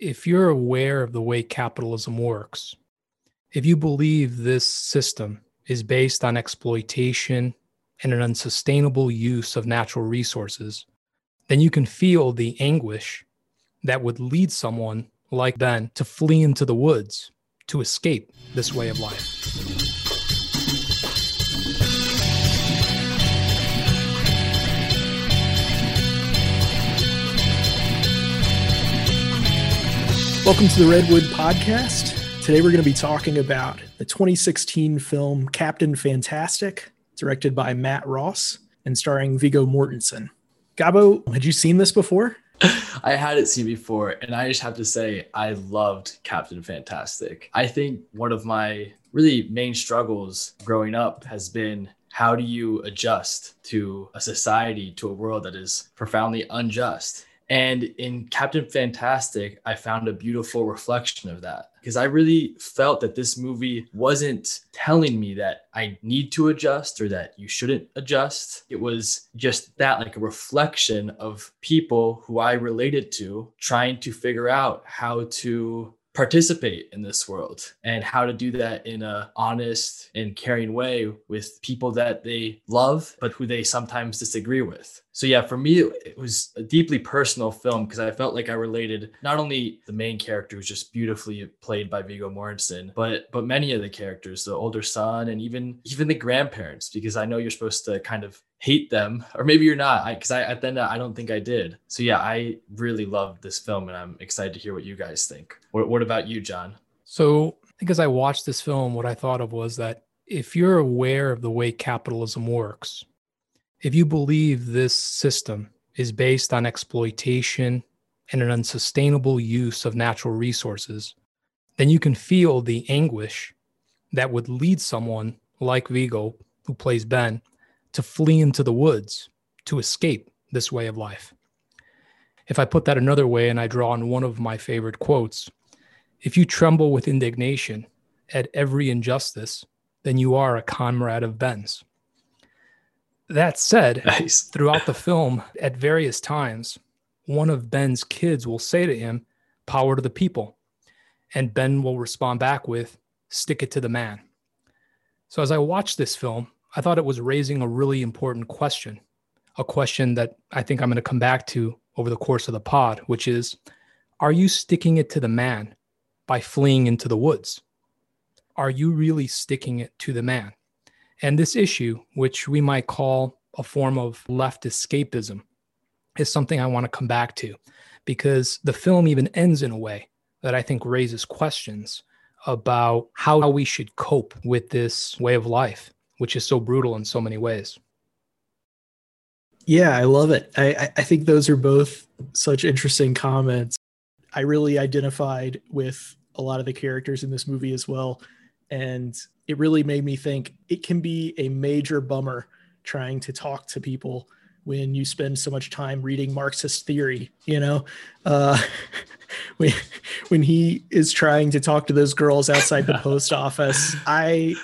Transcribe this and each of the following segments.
if you're aware of the way capitalism works, if you believe this system is based on exploitation and an unsustainable use of natural resources, then you can feel the anguish that would lead someone like Ben to flee into the woods to escape this way of life. Welcome to the Redwood Podcast. Today we're going to be talking about the 2016 film Captain Fantastic, directed by Matt Ross and starring Viggo Mortensen. Gabo, had you seen this before? I hadn't seen before, and I just have to say I loved Captain Fantastic. I think one of my really main struggles growing up has been, how do you adjust to a society, to a world that is profoundly unjust? And in Captain Fantastic, I found a beautiful reflection of that, because I really felt that this movie wasn't telling me that I need to adjust or that you shouldn't adjust. It was just that, like a reflection of people who I related to trying to figure out how to participate in this world and how to do that in an honest and caring way with people that they love, but who they sometimes disagree with. So yeah, for me, it was a deeply personal film because I felt like I related not only the main character, who's just beautifully played by Viggo Mortensen, but many of the characters, the older son and even the grandparents, because I know you're supposed to kind of hate them, or maybe you're not, because at the end, I don't think I did. So yeah, I really loved this film, and I'm excited to hear what you guys think. What about you, John? So I think as I watched this film, what I thought of was that if you're aware of the way capitalism works, if you believe this system is based on exploitation and an unsustainable use of natural resources, then you can feel the anguish that would lead someone like Viggo, who plays Ben, to flee into the woods to escape this way of life. If I put that another way, and I draw on one of my favorite quotes, if you tremble with indignation at every injustice, then you are a comrade of Ben's. That said, nice. Throughout the film, at various times, one of Ben's kids will say to him, "Power to the people." And Ben will respond back with, "Stick it to the man." So as I watched this film, I thought it was raising a really important question, a question that I think I'm going to come back to over the course of the pod, which is, are you sticking it to the man by fleeing into the woods? Are you really sticking it to the man? And this issue, which we might call a form of left escapism, is something I want to come back to, because the film even ends in a way that I think raises questions about how we should cope with this way of life, which is so brutal in so many ways. Yeah, I love it. I think those are both such interesting comments. I really identified with a lot of the characters in this movie as well. And it really made me think it can be a major bummer trying to talk to people when you spend so much time reading Marxist theory, you know, when he is trying to talk to those girls outside the post office. I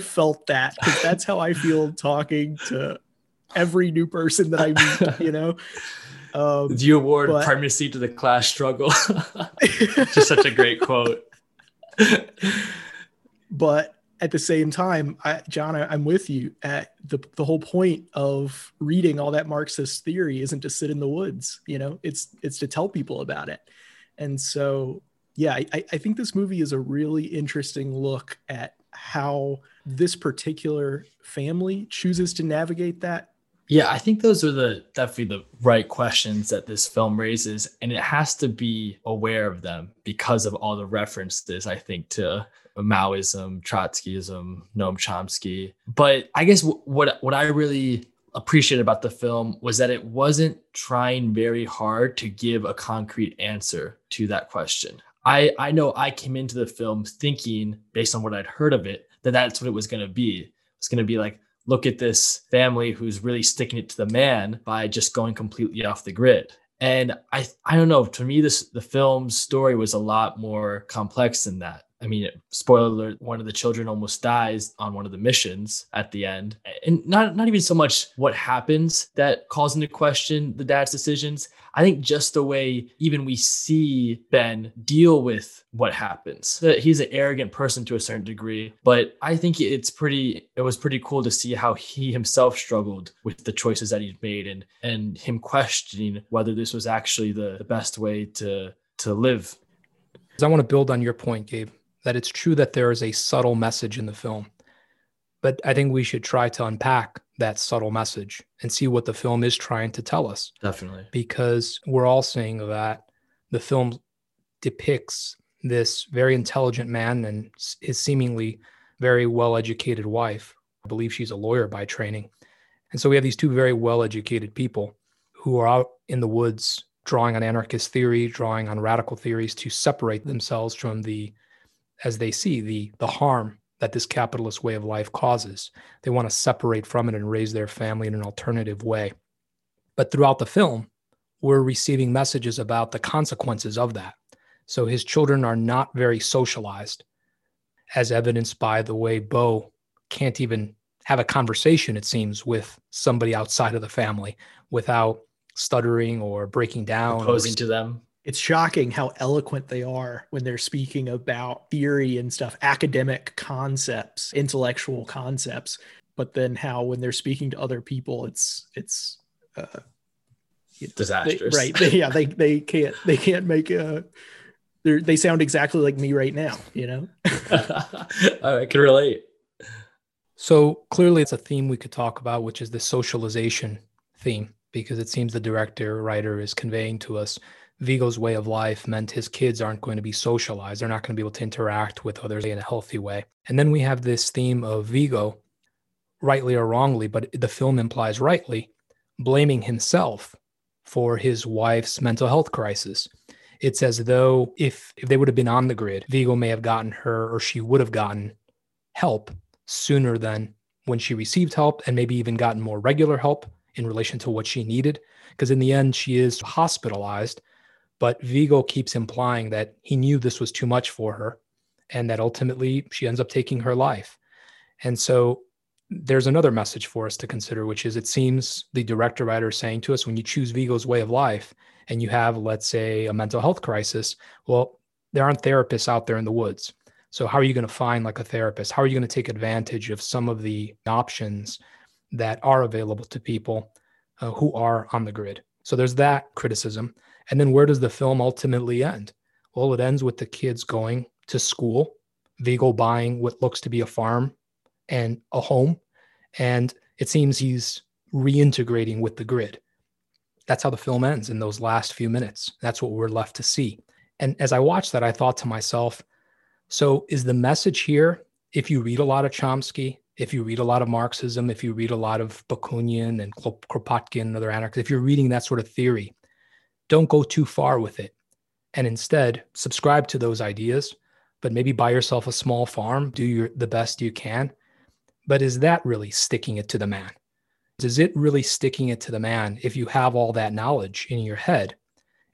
felt that, 'cause that's how I feel talking to every new person that I meet, you know. Do you award primacy to the class struggle? Just such a great quote. But at the same time, John, I'm with you. At the whole point of reading all that Marxist theory isn't to sit in the woods, you know, it's to tell people about it. And so, yeah, I think this movie is a really interesting look at how this particular family chooses to navigate that. Yeah, I think those are definitely the right questions that this film raises, and it has to be aware of them because of all the references, I think, to Maoism, Trotskyism, Noam Chomsky. But I guess what I really appreciated about the film was that it wasn't trying very hard to give a concrete answer to that question. I know I came into the film thinking, based on what I'd heard of it, that that's what it was going to be. It's going to be like, look at this family who's really sticking it to the man by just going completely off the grid. And I don't know, to me, the film's story was a lot more complex than that. I mean, spoiler alert, one of the children almost dies on one of the missions at the end. And not even so much what happens that calls into question the dad's decisions. I think just the way even we see Ben deal with what happens. He's an arrogant person to a certain degree, but I think it was pretty cool to see how he himself struggled with the choices that he'd made and him questioning whether this was actually the best way to live. I want to build on your point, Gabe, that it's true that there is a subtle message in the film, but I think we should try to unpack that subtle message and see what the film is trying to tell us. Definitely. Because we're all saying that the film depicts this very intelligent man and his seemingly very well-educated wife. I believe she's a lawyer by training. And so we have these two very well-educated people who are out in the woods drawing on anarchist theory, drawing on radical theories to separate themselves from the, as they see, the harm that this capitalist way of life causes. They want to separate from it and raise their family in an alternative way. But throughout the film, we're receiving messages about the consequences of that. So his children are not very socialized, as evidenced by the way Bo can't even have a conversation, it seems, with somebody outside of the family without stuttering or breaking down, opposing to them. It's shocking how eloquent they are when they're speaking about theory and stuff, academic concepts, intellectual concepts, but then how when they're speaking to other people, it's disastrous. They can't make a. They sound exactly like me right now, you know. I can relate. So clearly, it's a theme we could talk about, which is the socialization theme. Because it seems the writer is conveying to us Viggo's way of life meant his kids aren't going to be socialized. They're not going to be able to interact with others in a healthy way. And then we have this theme of Viggo, rightly or wrongly, but the film implies rightly, blaming himself for his wife's mental health crisis. It's as though if they would have been on the grid, Viggo may have gotten her, or she would have gotten help sooner than when she received help, and maybe even gotten more regular help in relation to what she needed, because in the end, she is hospitalized, but Viggo keeps implying that he knew this was too much for her and that ultimately she ends up taking her life. And so there's another message for us to consider, which is it seems the writer is saying to us, when you choose Viggo's way of life and you have, let's say, a mental health crisis, well, there aren't therapists out there in the woods. So how are you going to find like a therapist? How are you going to take advantage of some of the options that are available to people who are on the grid? So there's that criticism. And then where does the film ultimately end? Well, it ends with the kids going to school, Viggo buying what looks to be a farm and a home. And it seems he's reintegrating with the grid. That's how the film ends in those last few minutes. That's what we're left to see. And as I watched that, I thought to myself, so is the message here, if you read a lot of Chomsky, if you read a lot of Marxism, if you read a lot of Bakunin and Kropotkin and other anarchists, if you're reading that sort of theory, don't go too far with it. And instead, subscribe to those ideas, but maybe buy yourself a small farm, do the best you can. But is that really sticking it to the man? Is it really sticking it to the man if you have all that knowledge in your head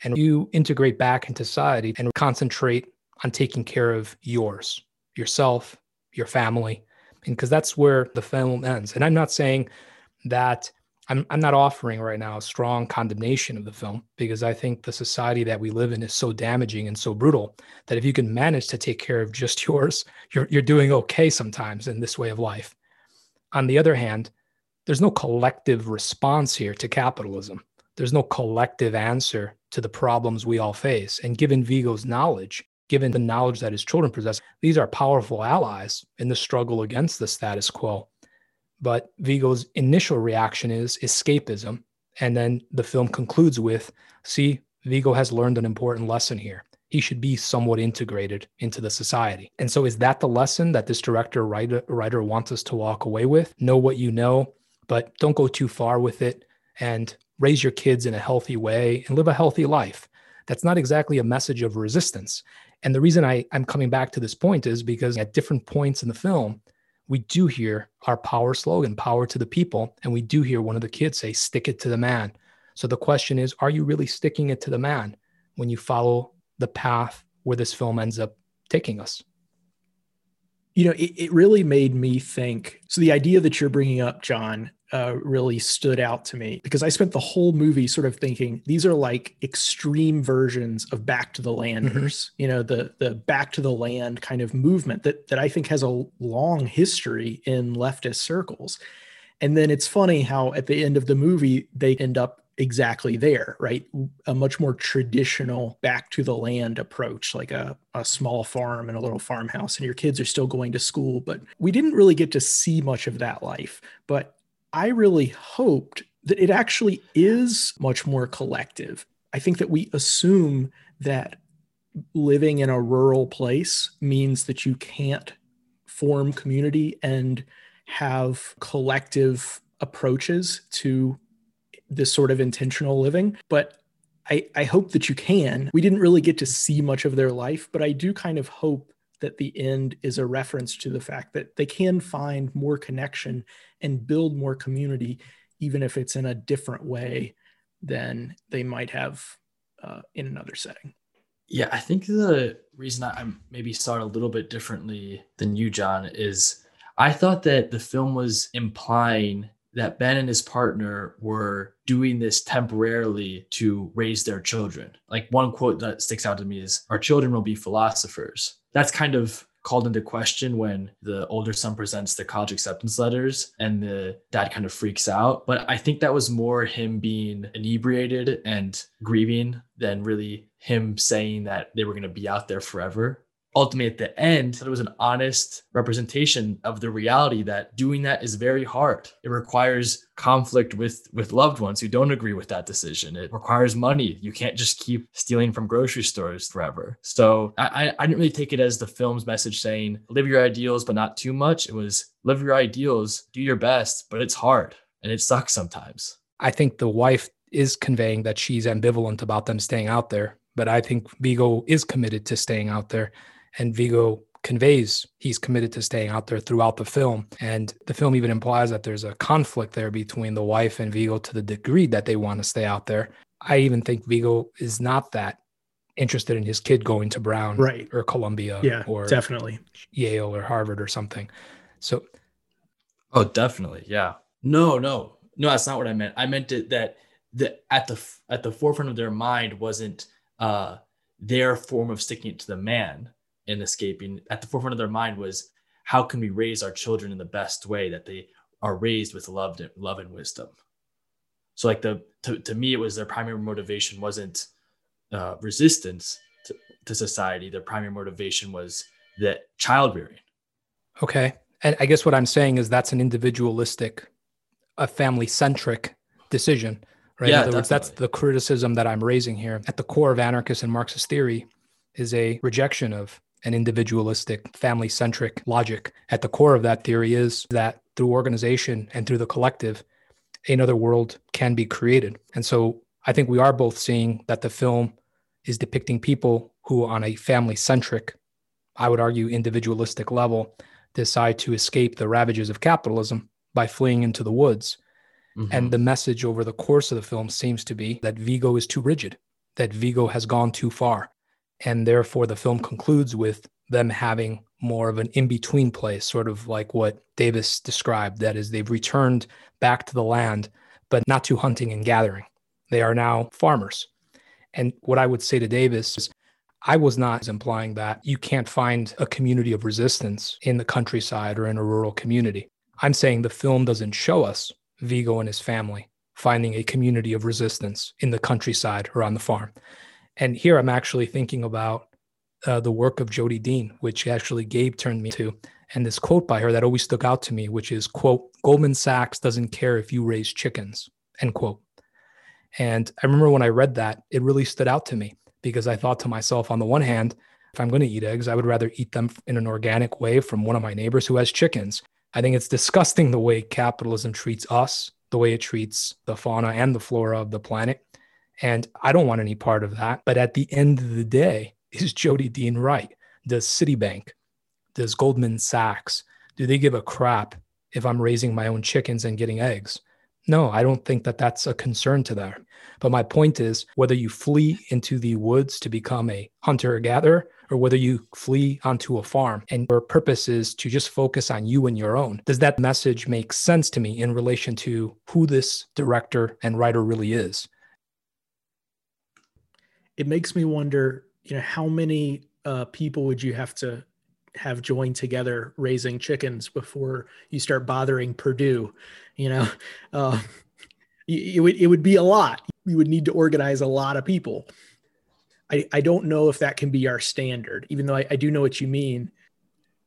and you integrate back into society and concentrate on taking care of yourself, your family? Because that's where the film ends. And I'm not saying that I'm not offering right now a strong condemnation of the film, because I think the society that we live in is so damaging and so brutal that if you can manage to take care of just yours, you're doing okay sometimes in this way of life. On the other hand, there's no collective response here to capitalism. There's no collective answer to the problems we all face. And given Viggo's knowledge, given the knowledge that his children possess, these are powerful allies in the struggle against the status quo. But Viggo's initial reaction is escapism. And then the film concludes with, see, Viggo has learned an important lesson here. He should be somewhat integrated into the society. And so is that the lesson that this writer wants us to walk away with? Know what you know, but don't go too far with it, and raise your kids in a healthy way and live a healthy life. That's not exactly a message of resistance. And the reason I'm coming back to this point is because at different points in the film, we do hear our power slogan, power to the people. And we do hear one of the kids say, stick it to the man. So the question is, are you really sticking it to the man when you follow the path where this film ends up taking us? you know, it really made me think. So the idea that you're bringing up, John, really stood out to me, because I spent the whole movie sort of thinking these are like extreme versions of Back to the Landers, mm-hmm. you know, the Back to the Land kind of movement that I think has a long history in leftist circles. And then it's funny how at the end of the movie, they end up exactly there, right? A much more traditional back to the land approach, like a small farm and a little farmhouse, and your kids are still going to school. But we didn't really get to see much of that life. But I really hoped that it actually is much more collective. I think that we assume that living in a rural place means that you can't form community and have collective approaches to this sort of intentional living, but I hope that you can. We didn't really get to see much of their life, but I do kind of hope that the end is a reference to the fact that they can find more connection and build more community, even if it's in a different way than they might have in another setting. Yeah, I think the reason I maybe saw it a little bit differently than you, John, is I thought that the film was implying that Ben and his partner were doing this temporarily to raise their children. Like, one quote that sticks out to me is, "Our children will be philosophers." That's kind of called into question when the older son presents the college acceptance letters and the dad kind of freaks out. But I think that was more him being inebriated and grieving than really him saying that they were going to be out there forever. Ultimately, at the end, it was an honest representation of the reality that doing that is very hard. It requires conflict with loved ones who don't agree with that decision. It requires money. You can't just keep stealing from grocery stores forever. So I didn't really take it as the film's message saying, live your ideals, but not too much. It was, live your ideals, do your best, but it's hard and it sucks sometimes. I think the wife is conveying that she's ambivalent about them staying out there, but I think Viggo is committed to staying out there. And Viggo conveys he's committed to staying out there throughout the film. And the film even implies that there's a conflict there between the wife and Viggo to the degree that they want to stay out there. I even think Viggo is not that interested in his kid going to Brown, right, or Columbia, or definitely Yale or Harvard or something. So, oh, definitely. Yeah. No, that's not what I meant. I meant that at the forefront of their mind wasn't their form of sticking it to the man and escaping. At the forefront of their mind was, how can we raise our children in the best way that they are raised with love and wisdom? So like to me, it was their primary motivation wasn't resistance to society. Their primary motivation was that child rearing. Okay. And I guess what I'm saying is that's an individualistic, a family centric decision, right? Yeah, in other words, that's the criticism that I'm raising here. At the core of anarchist and Marxist theory is a rejection of an individualistic, family-centric logic. At the core of that theory is that through organization and through the collective, another world can be created. And so I think we are both seeing that the film is depicting people who, on a family-centric, I would argue individualistic level, decide to escape the ravages of capitalism by fleeing into the woods. Mm-hmm. And the message over the course of the film seems to be that Viggo is too rigid, that Viggo has gone too far. And therefore, the film concludes with them having more of an in-between place, sort of like what Davis described. That is, they've returned back to the land, but not to hunting and gathering. They are now farmers. And what I would say to Davis is, I was not implying that you can't find a community of resistance in the countryside or in a rural community. I'm saying the film doesn't show us Viggo and his family finding a community of resistance in the countryside or on the farm. And here I'm actually thinking about the work of Jodi Dean, which actually Gabe turned me to, and this quote by her that always stuck out to me, which is, quote, "Goldman Sachs doesn't care if you raise chickens," end quote. And I remember when I read that, it really stood out to me, because I thought to myself, on the one hand, if I'm going to eat eggs, I would rather eat them in an organic way from one of my neighbors who has chickens. I think it's disgusting the way capitalism treats us, the way it treats the fauna and the flora of the planet. And I don't want any part of that. But at the end of the day, is Jodi Dean right? Does Citibank, does Goldman Sachs, do they give a crap if I'm raising my own chickens and getting eggs? No, I don't think that that's a concern to them. But my point is, whether you flee into the woods to become a hunter or gatherer, or whether you flee onto a farm and your purpose is to just focus on you and your own, does that message make sense to me in relation to who this director and writer really is? It makes me wonder, how many people would you have to have joined together raising chickens before you start bothering Purdue? It would be a lot. You would need to organize a lot of people. I don't know if that can be our standard, even though I do know what you mean.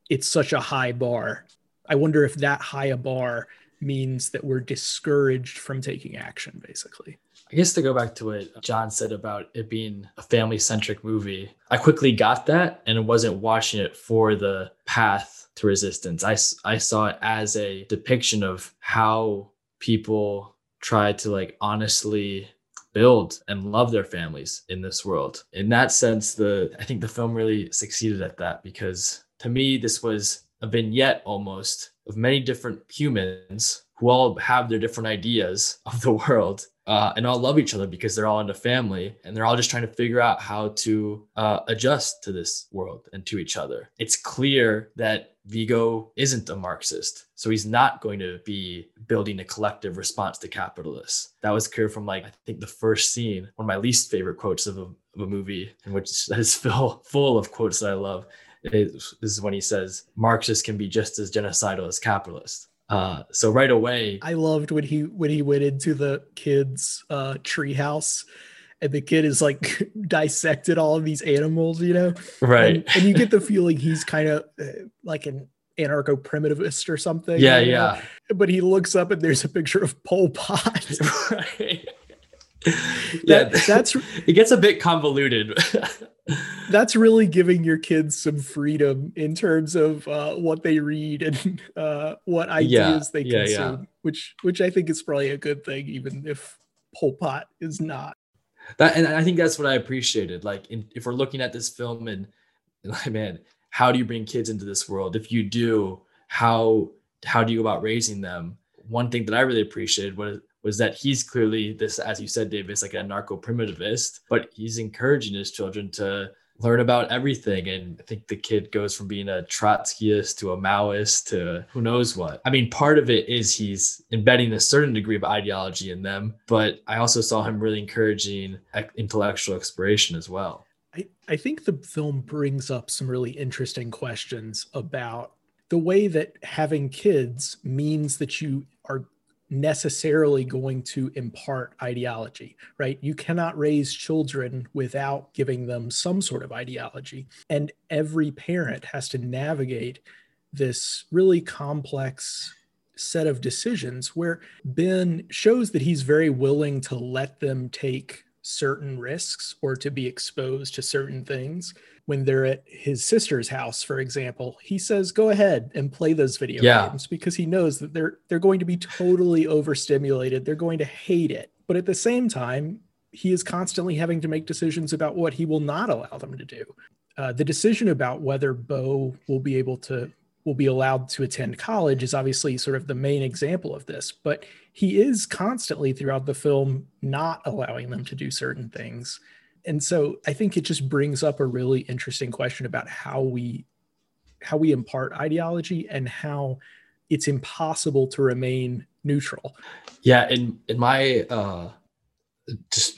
It's such a high bar. I wonder if that high a bar means that we're discouraged from taking action, basically. I guess to go back to what John said about it being a family-centric movie, I quickly got that and wasn't watching it for the path to resistance. I saw it as a depiction of how people try to honestly build and love their families in this world. In that sense, I think the film really succeeded at that, because to me, this was a vignette almost of many different humans who all have their different ideas of the world. And all love each other because they're all in a family, and they're all just trying to figure out how to adjust to this world and to each other. It's clear that Viggo isn't a Marxist, so he's not going to be building a collective response to capitalists. That was clear from I think the first scene, one of my least favorite quotes of a movie, in which that is full of quotes that I love. This is when he says, "Marxists can be just as genocidal as capitalists." So right away, I loved when he went into the kid's treehouse, and the kid is dissected all of these animals, right? And you get the feeling he's kind of like an anarcho-primitivist or something. Yeah, yeah. But he looks up and there's a picture of Pol Pot. Right. It gets a bit convoluted. That's really giving your kids some freedom in terms of what they read and what ideas they consume, which I think is probably a good thing, even if Pol Pot is not. And I think that's what I appreciated. If we're looking at this film and how do you bring kids into this world? If you do, how do you go about raising them? One thing that I really appreciated was that he's clearly this, as you said, David, a narco-primitivist, but he's encouraging his children to learn about everything. And I think the kid goes from being a Trotskyist to a Maoist to who knows what. Part of it is he's embedding a certain degree of ideology in them, but I also saw him really encouraging intellectual exploration as well. I think the film brings up some really interesting questions about the way that having kids means that you are necessarily going to impart ideology, right? You cannot raise children without giving them some sort of ideology. And every parent has to navigate this really complex set of decisions where Ben shows that he's very willing to let them take certain risks or to be exposed to certain things. When they're at his sister's house, for example, he says, go ahead and play those video games, because he knows that they're going to be totally overstimulated. They're going to hate it. But at the same time, he is constantly having to make decisions about what he will not allow them to do. The decision about whether Beau will be allowed to attend college is obviously sort of the main example of this, but he is constantly throughout the film not allowing them to do certain things. And so I think it just brings up a really interesting question about how we impart ideology and how it's impossible to remain neutral. Yeah, in my I'll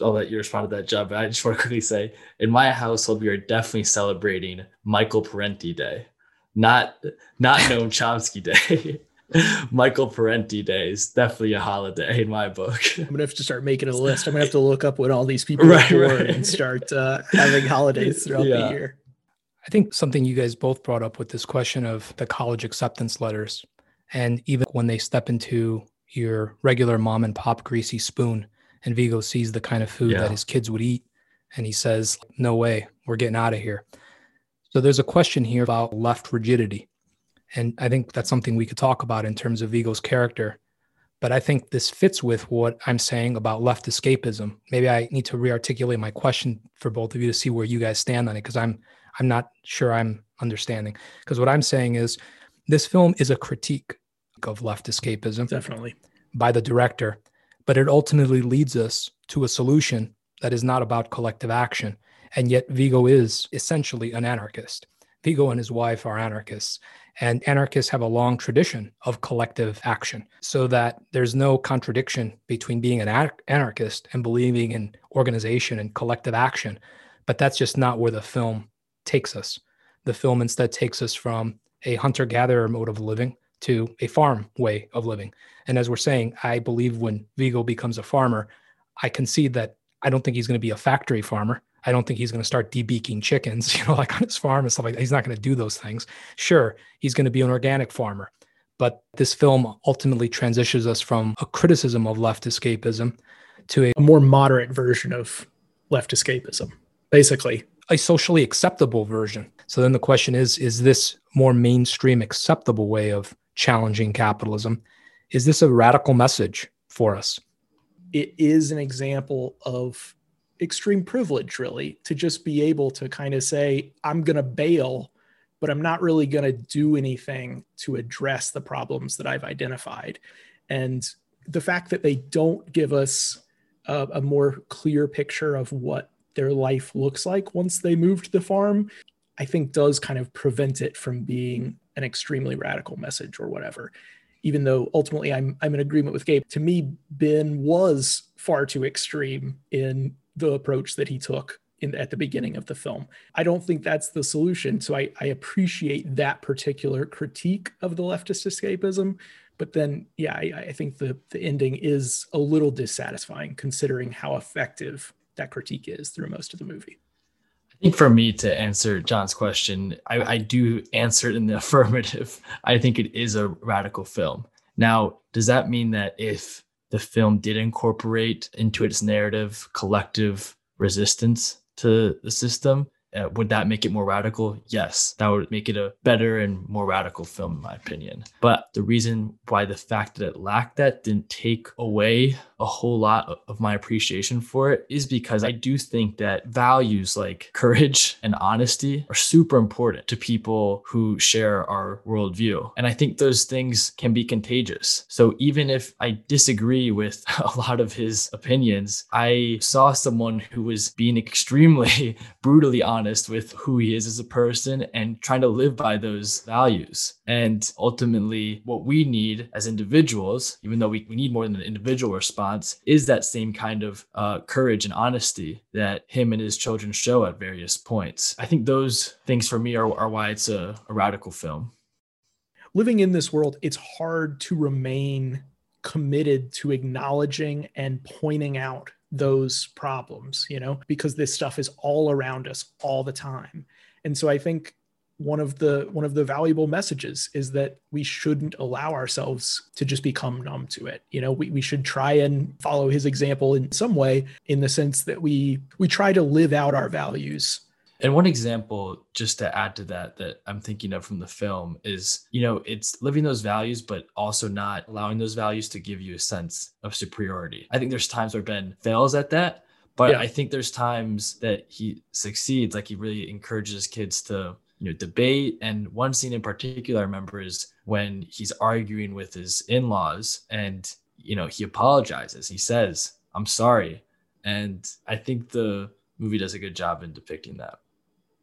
let you respond to that, John, but I just want to quickly say, in my household, we are definitely celebrating Michael Parenti Day. Not Noam Chomsky Day. Michael Parenti Day is definitely a holiday in my book. I'm going to have to start making a list. I'm going to have to look up what all these people are and start having holidays throughout the year. I think something you guys both brought up with this question of the college acceptance letters, and even when they step into your regular mom and pop greasy spoon and Viggo sees the kind of food that his kids would eat and he says, no way, we're getting out of here. So there's a question here about left rigidity. And I think that's something we could talk about in terms of Viggo's character. But I think this fits with what I'm saying about left escapism. Maybe I need to re-articulate my question for both of you to see where you guys stand on it, because I'm not sure I'm understanding. Because what I'm saying is this film is a critique of left escapism. Definitely. By the director. but it ultimately leads us to a solution that is not about collective action. And yet Viggo is essentially an anarchist. Viggo and his wife are anarchists, and anarchists have a long tradition of collective action, so that there's no contradiction between being an anarchist and believing in organization and collective action. But that's just not where the film takes us. The film instead takes us from a hunter-gatherer mode of living to a farm way of living. And as we're saying, I believe when Viggo becomes a farmer, I concede that I don't think he's going to be a factory farmer. I don't think he's going to start debeaking chickens, like on his farm and stuff like that. He's not going to do those things. Sure, he's going to be an organic farmer. But this film ultimately transitions us from a criticism of left escapism to a more moderate version of left escapism, basically. A socially acceptable version. So then the question is this more mainstream acceptable way of challenging capitalism? Is this a radical message for us? It is an example of extreme privilege, really, to just be able to kind of say, I'm going to bail, but I'm not really going to do anything to address the problems that I've identified. And the fact that they don't give us a more clear picture of what their life looks like once they move to the farm, I think does kind of prevent it from being an extremely radical message or whatever. Even though ultimately I'm in agreement with Gabe. To me, Ben was far too extreme in the approach that he took at the beginning of the film. I don't think that's the solution. So I appreciate that particular critique of the leftist escapism. But then, yeah, I think the ending is a little dissatisfying considering how effective that critique is through most of the movie. I think for me to answer John's question, I do answer it in the affirmative. I think it is a radical film. Now, does that mean that if the film did incorporate into its narrative collective resistance to the system, would that make it more radical? Yes, that would make it a better and more radical film, in my opinion. But the reason why the fact that it lacked that didn't take away a whole lot of my appreciation for it is because I do think that values like courage and honesty are super important to people who share our worldview. And I think those things can be contagious. So even if I disagree with a lot of his opinions, I saw someone who was being extremely brutally honest with who he is as a person and trying to live by those values. And ultimately, what we need as individuals, even though we need more than an individual response, is that same kind of courage and honesty that him and his children show at various points. I think those things for me are why it's a radical film. Living in this world, it's hard to remain committed to acknowledging and pointing out those problems, because this stuff is all around us all the time. And so I think one of the valuable messages is that we shouldn't allow ourselves to just become numb to it. We should try and follow his example in some way, in the sense that we try to live out our values. And one example, just to add to that I'm thinking of from the film is, it's living those values, but also not allowing those values to give you a sense of superiority. I think there's times where Ben fails at that, but yeah. I think there's times that he succeeds. Like, he really encourages kids to, debate. And one scene in particular I remember is when he's arguing with his in-laws and, he apologizes. He says, "I'm sorry." And I think the movie does a good job in depicting that.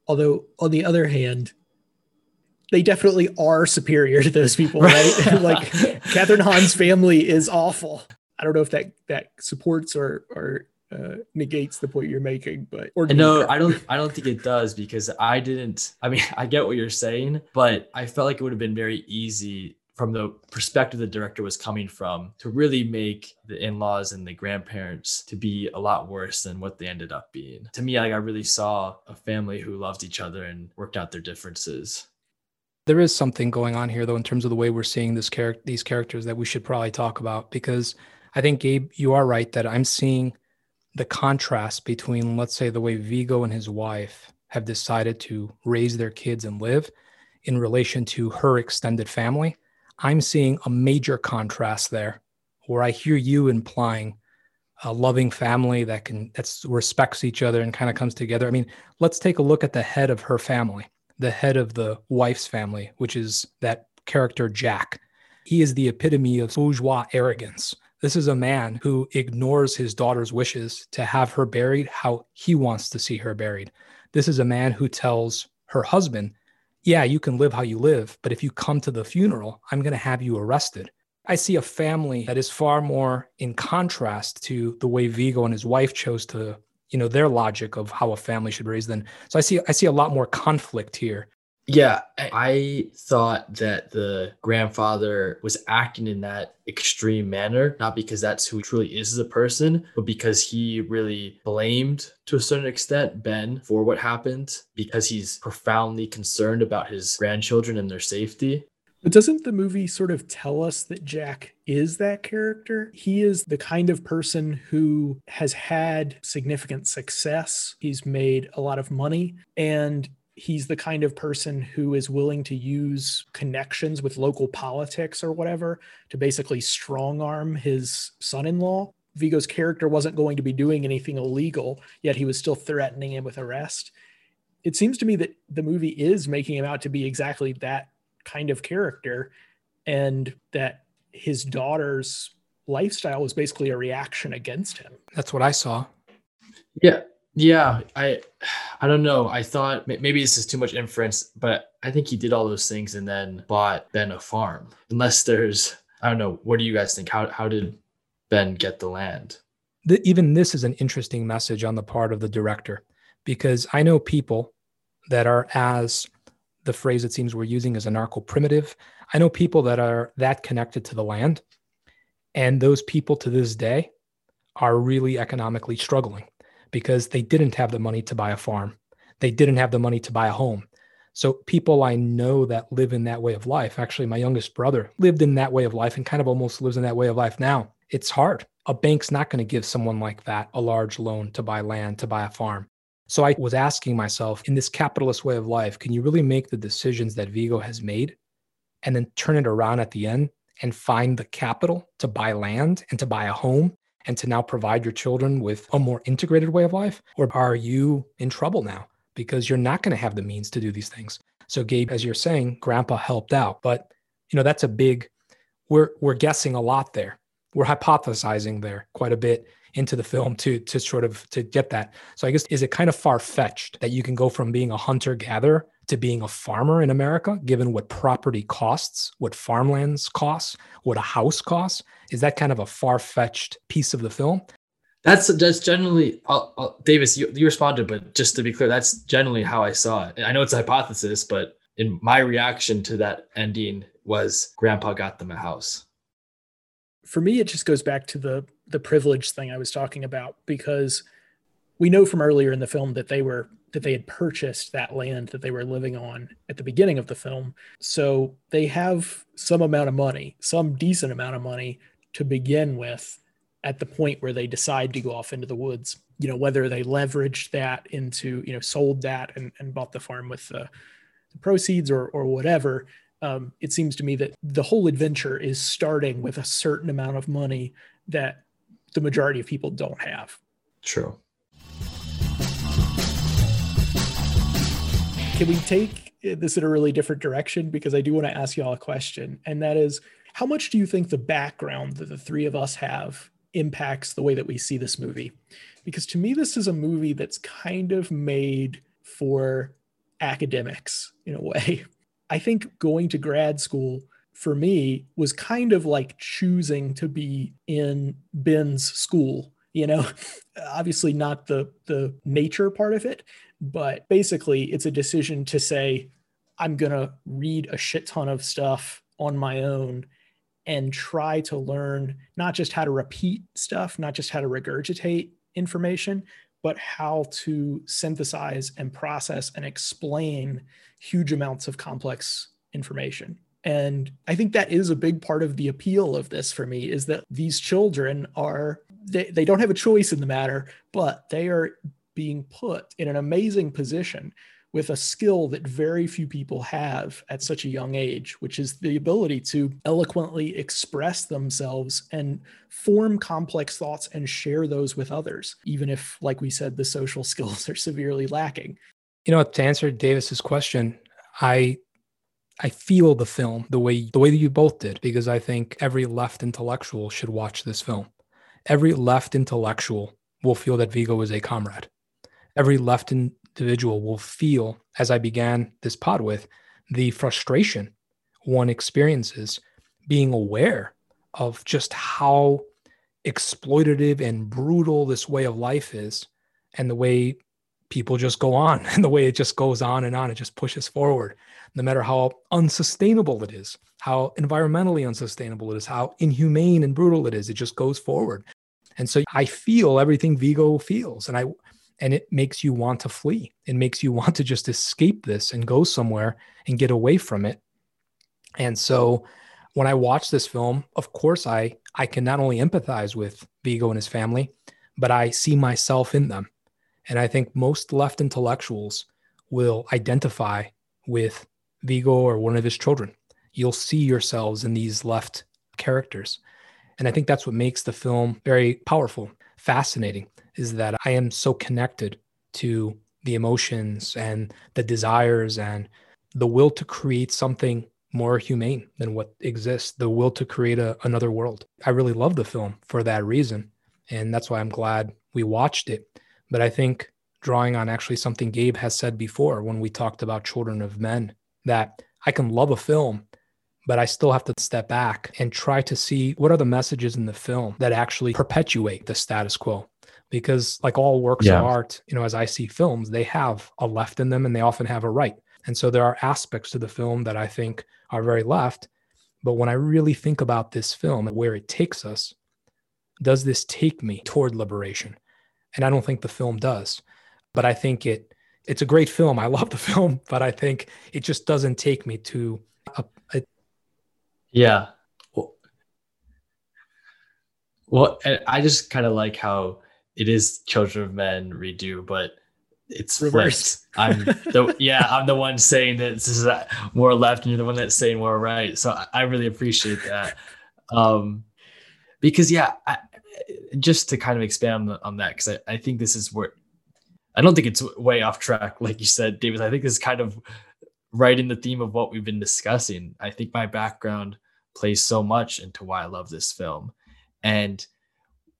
Although, on the other hand, they definitely are superior to those people, right? Like, Catherine Hahn's family is awful. I don't know if that supports or negates the point you're making, but... I don't think it does, because I get what you're saying, but I felt like it would have been very easy from the perspective the director was coming from to really make the in-laws and the grandparents to be a lot worse than what they ended up being. To me, I really saw a family who loved each other and worked out their differences. There is something going on here, though, in terms of the way we're seeing these characters that we should probably talk about, because I think, Gabe, you are right that I'm seeing the contrast between, let's say, the way Viggo and his wife have decided to raise their kids and live in relation to her extended family. I'm seeing a major contrast there, where I hear you implying a loving family that respects each other and kind of comes together. I mean, let's take a look at the head of her family, the head of the wife's family, which is that character Jack. He is the epitome of bourgeois arrogance, This is a man who ignores his daughter's wishes to have her buried how he wants to see her buried. This is a man who tells her husband, yeah, you can live how you live, but if you come to the funeral, I'm going to have you arrested. I see a family that is far more in contrast to the way Viggo and his wife chose to, you know, their logic of how a family should raise them. So I see a lot more conflict here. Yeah, I thought that the grandfather was acting in that extreme manner, not because that's who he truly is as a person, but because he really blamed, to a certain extent, Ben for what happened, because he's profoundly concerned about his grandchildren and their safety. But doesn't the movie sort of tell us that Jack is that character? He is the kind of person who has had significant success. He's made a lot of money, and he's the kind of person who is willing to use connections with local politics or whatever to basically strong arm his son-in-law. Viggo's character wasn't going to be doing anything illegal, yet he was still threatening him with arrest. It seems to me that the movie is making him out to be exactly that kind of character, and that his daughter's lifestyle was basically a reaction against him. That's what I saw. Yeah. I don't know. I thought maybe this is too much inference, but I think he did all those things and then bought Ben a farm. Unless there's, I don't know. What do you guys think? How did Ben get the land? Even this is an interesting message on the part of the director, because I know people that are, as the phrase it seems we're using is anarcho-primitive. I know people that are that connected to the land, and those people to this day are really economically struggling because they didn't have the money to buy a farm. They didn't have the money to buy a home. So people I know that live in that way of life, actually my youngest brother lived in that way of life and kind of almost lives in that way of life now. It's hard. A bank's not going to give someone like that a large loan to buy land, to buy a farm. So I was asking myself, in this capitalist way of life, can you really make the decisions that Viggo has made and then turn it around at the end and find the capital to buy land and to buy a home and to now provide your children with a more integrated way of life? Or are you in trouble now because you're not going to have the means to do these things? So Gabe, as you're saying, Grandpa helped out, but you know, that's a big, we're guessing a lot there. We're hypothesizing there quite a bit into the film to get that. So I guess, is it kind of far-fetched that you can go from being a hunter-gatherer to being a farmer in America, given what property costs, what farmlands costs, what a house costs? Is that kind of a far-fetched piece of the film? That's generally, Davis, you responded, but just to be clear, that's generally how I saw it. I know it's a hypothesis, but in my reaction to that ending was Grandpa got them a house. For me, it just goes back to the privilege thing I was talking about, because we know from earlier in the film that they had purchased that land that they were living on at the beginning of the film. So they have some amount of money, some decent amount of money to begin with at the point where they decide to go off into the woods. You know, whether they leveraged that into, you know, sold that and bought the farm with the proceeds or whatever. It seems to me that the whole adventure is starting with a certain amount of money that the majority of people don't have. True. Can we take this in a really different direction? Because I do want to ask you all a question. And that is, how much do you think the background that the three of us have impacts the way that we see this movie? Because to me, this is a movie that's kind of made for academics in a way. I think going to grad school for me was kind of like choosing to be in Ben's school, you know, obviously not the nature part of it, but basically it's a decision to say, I'm going to read a shit ton of stuff on my own and try to learn not just how to repeat stuff, not just how to regurgitate information, but how to synthesize and process and explain huge amounts of complex information. And I think that is a big part of the appeal of this for me, is that these children are, they don't have a choice in the matter, but they are being put in an amazing position with a skill that very few people have at such a young age, which is the ability to eloquently express themselves and form complex thoughts and share those with others, even if, like we said, the social skills are severely lacking. You know, to answer Davis's question, I I feel the film the way that you both did, because I think every left intellectual should watch this film. Every left intellectual will feel that Viggo is a comrade. Every left individual will feel, as I began this pod with, the frustration one experiences being aware of just how exploitative and brutal this way of life is, and the way people just go on, and the way it just goes on and on. It just pushes forward, no matter how unsustainable it is, how environmentally unsustainable it is, how inhumane and brutal it is. It just goes forward. And so I feel everything Viggo feels, and it makes you want to flee. It makes you want to just escape this and go somewhere and get away from it. And so when I watch this film, of course, I can not only empathize with Viggo and his family, but I see myself in them. And I think most left intellectuals will identify with Viggo or one of his children. You'll see yourselves in these left characters. And I think that's what makes the film very powerful, fascinating, is that I am so connected to the emotions and the desires and the will to create something more humane than what exists, the will to create another world. I really love the film for that reason. And that's why I'm glad we watched it. But I think, drawing on actually something Gabe has said before when we talked about Children of Men, that I can love a film, but I still have to step back and try to see what are the messages in the film that actually perpetuate the status quo. Because like all works of art, as I see films, they have a left in them and they often have a right. And so there are aspects to the film that I think are very left. But when I really think about this film and where it takes us, does this take me toward liberation? And I don't think the film does, but I think it's a great film. I love the film, but I think it just doesn't take me to a... Yeah. Well, I just kind of like how it is Children of Men redo, but it's reversed. I'm the one saying that this is more left and you're the one that's saying more right. So I really appreciate that. Because just to kind of expand on that, because I think this is where I don't think it's way off track, like you said, David. I think this is kind of right in the theme of what we've been discussing. I think my background plays so much into why I love this film. And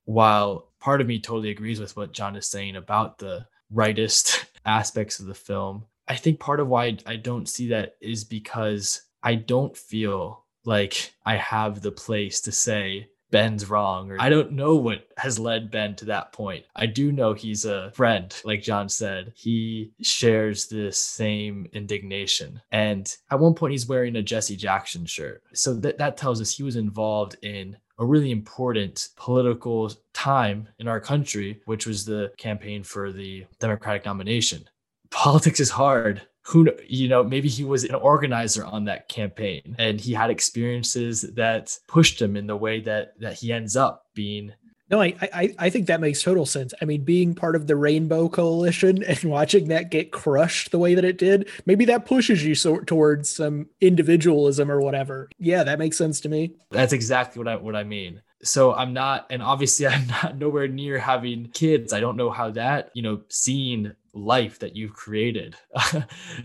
while part of me totally agrees with what John is saying about the rightist aspects of the film, I think part of why I don't see that is because I don't feel like I have the place to say Ben's wrong, or I don't know what has led Ben to that point. I do know he's a friend, like John said. He shares this same indignation. And at one point, he's wearing a Jesse Jackson shirt. So that tells us he was involved in a really important political time in our country, which was the campaign for the Democratic nomination. Politics is hard. Maybe he was an organizer on that campaign and he had experiences that pushed him in the way that he ends up being. No, I think that makes total sense. I mean, being part of the Rainbow Coalition and watching that get crushed the way that it did, maybe that pushes you towards some individualism or whatever. Yeah, that makes sense to me. That's exactly what I mean. So I'm not nowhere near having kids. I don't know how that, seeing life that you've created,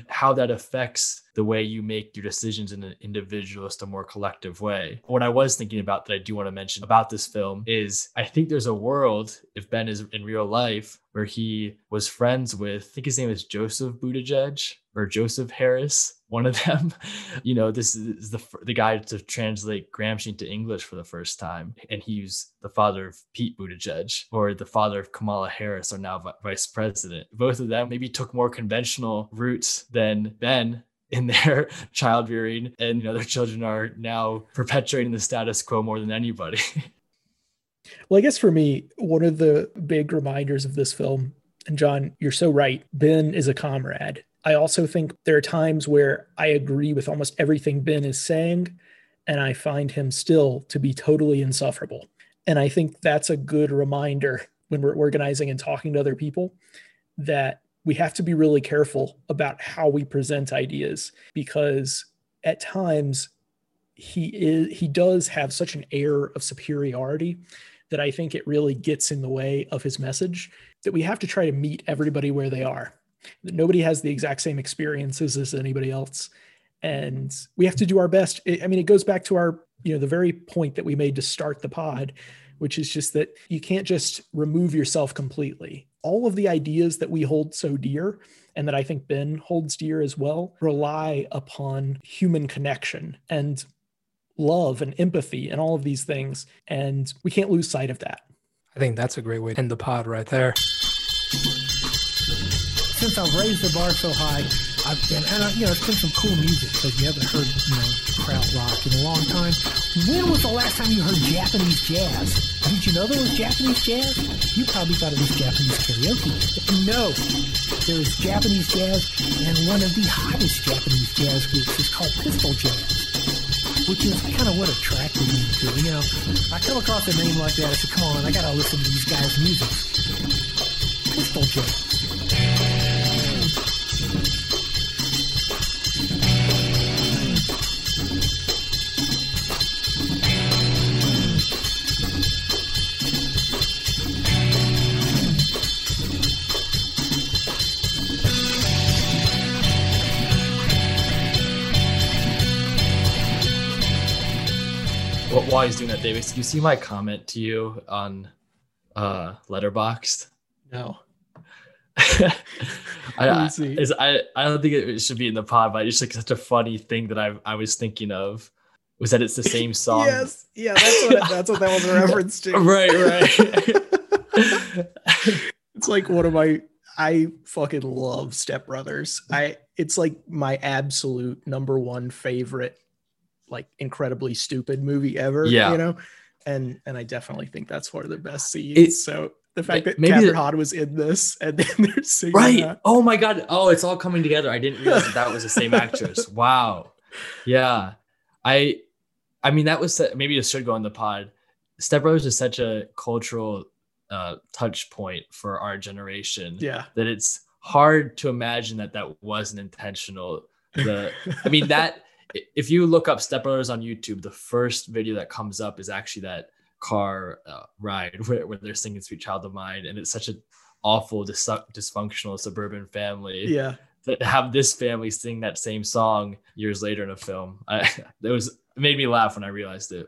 how that affects the way you make your decisions in an individualist or more collective way. What I was thinking about that I do want to mention about this film is I think there's a world, if Ben is in real life, where he was friends with, I think his name is Joseph Budaj or Joseph Harris, one of them. This is the guy to translate Gramsci to English for the first time. And he's the father of Pete Buttigieg, or the father of Kamala Harris, or now vice president. Both of them maybe took more conventional routes than Ben in their child rearing. And their children are now perpetuating the status quo more than anybody. Well, I guess for me, one of the big reminders of this film, and John, you're so right, Ben is a comrade. I also think there are times where I agree with almost everything Ben is saying, and I find him still to be totally insufferable. And I think that's a good reminder when we're organizing and talking to other people that we have to be really careful about how we present ideas, because at times he does have such an air of superiority that I think it really gets in the way of his message, that we have to try to meet everybody where they are. Nobody has the exact same experiences as anybody else. And we have to do our best. I mean, it goes back to our, you know, the very point that we made to start the pod, which is just that you can't just remove yourself completely. All of the ideas that we hold so dear, and that I think Ben holds dear as well, rely upon human connection and love and empathy and all of these things. And we can't lose sight of that. I think that's a great way to end the pod right there. Since I've raised the bar so high, I've been, and you know, it's been some cool music, because you haven't heard, you know, krautrock in a long time. When was the last time you heard Japanese jazz? Did you know there was Japanese jazz? You probably thought it was Japanese karaoke. No, there is Japanese jazz, and one of the hottest Japanese jazz groups is called Pistol Jazz, which is kind of what attracted me to it. You know, I come across a name like that, I said, come on, I gotta listen to these guys' music. Pistol Jazz. While he's doing that, David, did you see my comment to you on Letterboxd? No. I don't think it should be in the pod, but it's just like such a funny thing that I was thinking of was that it's the same song. Yes, yeah, that's what that was a reference to. Right. It's like one of my. I fucking love Step Brothers. It's like my absolute number one favorite, like, incredibly stupid movie ever, yeah. You know? And I definitely think that's one of the best scenes. So the fact that Captain Hod was in this and then they're singing. Right. That. Oh my God. Oh, it's all coming together. I didn't realize that was the same actress. Wow. Yeah. I mean, that was, maybe it should go on the pod. Step Brothers is such a cultural touch point for our generation. Yeah. That it's hard to imagine that wasn't intentional. If you look up Step Brothers on YouTube, the first video that comes up is actually that car ride where they're singing Sweet Child of Mine. And it's such an awful, dysfunctional suburban family. Yeah. To have this family sing that same song years later in a film. It made me laugh when I realized it.